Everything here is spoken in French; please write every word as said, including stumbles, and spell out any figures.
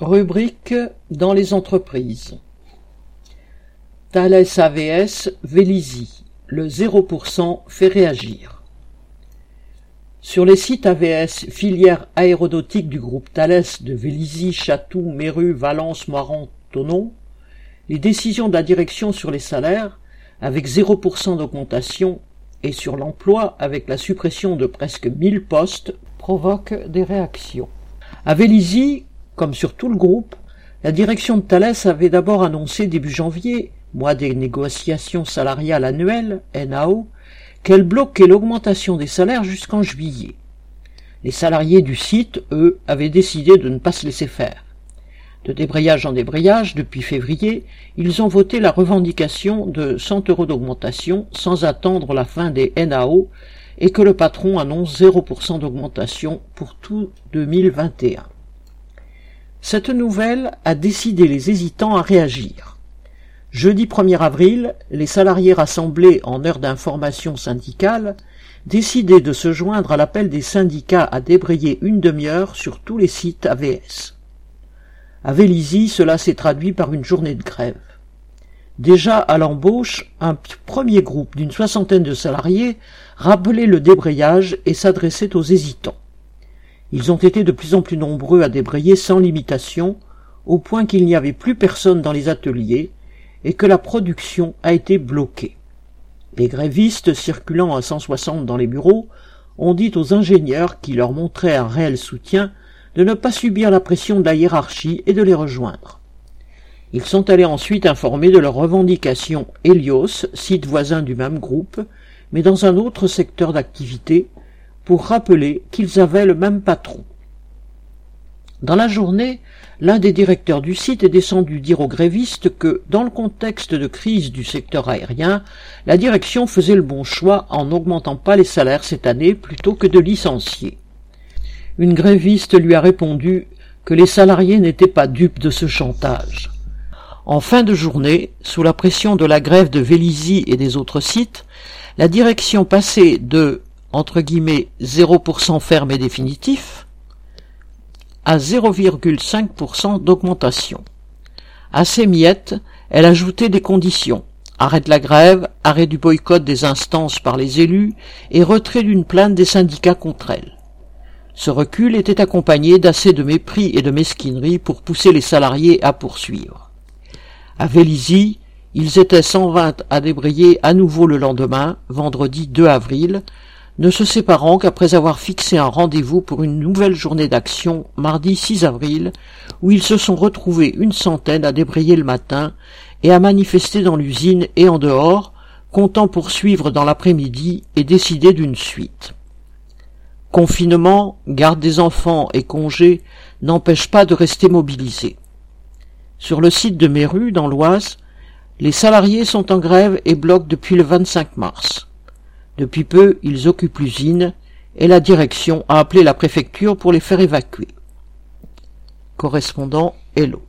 Rubrique dans les entreprises. Thales A V S, Vélizy, le zéro pour cent fait réagir. Sur les sites A V S, filière aéronautique du groupe Thales de Vélizy, Château, Méru, Valence, Moirant, Tonon, les décisions de la direction sur les salaires, avec zéro pour cent d'augmentation, et sur l'emploi, avec la suppression de presque mille postes, provoquent des réactions. À Vélizy, comme sur tout le groupe, la direction de Thales avait d'abord annoncé début janvier, mois des négociations salariales annuelles, N A O, qu'elle bloquait l'augmentation des salaires jusqu'en juillet. Les salariés du site, eux, avaient décidé de ne pas se laisser faire. De débrayage en débrayage, depuis février, ils ont voté la revendication de cent euros d'augmentation sans attendre la fin des N A O et que le patron annonce zéro pour cent d'augmentation pour tout deux mille vingt et un. Cette nouvelle a décidé les hésitants à réagir. Jeudi premier avril, les salariés rassemblés en heure d'information syndicale décidaient de se joindre à l'appel des syndicats à débrayer une demi-heure sur tous les sites A V S. À Vélizy, cela s'est traduit par une journée de grève. Déjà à l'embauche, un premier groupe d'une soixantaine de salariés rappelait le débrayage et s'adressait aux hésitants. Ils ont été de plus en plus nombreux à débrayer sans limitation, au point qu'il n'y avait plus personne dans les ateliers et que la production a été bloquée. Les grévistes circulant à cent soixante dans les bureaux ont dit aux ingénieurs qui leur montraient un réel soutien de ne pas subir la pression de la hiérarchie et de les rejoindre. Ils sont allés ensuite informer de leurs revendications Hélios, site voisin du même groupe, mais dans un autre secteur d'activité, pour rappeler qu'ils avaient le même patron. Dans la journée, l'un des directeurs du site est descendu dire aux grévistes que, dans le contexte de crise du secteur aérien, la direction faisait le bon choix en n'augmentant pas les salaires cette année plutôt que de licencier. Une gréviste lui a répondu que les salariés n'étaient pas dupes de ce chantage. En fin de journée, sous la pression de la grève de Vélizy et des autres sites, la direction passait de entre guillemets zéro pour cent ferme et définitif à zéro virgule cinq pour cent d'augmentation. À ces miettes, elle ajoutait des conditions. Arrêt de la grève, arrêt du boycott des instances par les élus et retrait d'une plainte des syndicats contre elle. Ce recul était accompagné d'assez de mépris et de mesquinerie pour pousser les salariés à poursuivre. À Vélizy, ils étaient cent vingt à débrayer à nouveau le lendemain, vendredi deux avril, ne se séparant qu'après avoir fixé un rendez-vous pour une nouvelle journée d'action, mardi six avril, où ils se sont retrouvés une centaine à débrayer le matin et à manifester dans l'usine et en dehors, comptant poursuivre dans l'après-midi et décider d'une suite. Confinement, garde des enfants et congés n'empêchent pas de rester mobilisés. Sur le site de Méru, dans l'Oise, les salariés sont en grève et bloquent depuis le vingt-cinq mars. Depuis peu, ils occupent l'usine et la direction a appelé la préfecture pour les faire évacuer. Correspondant Hélot.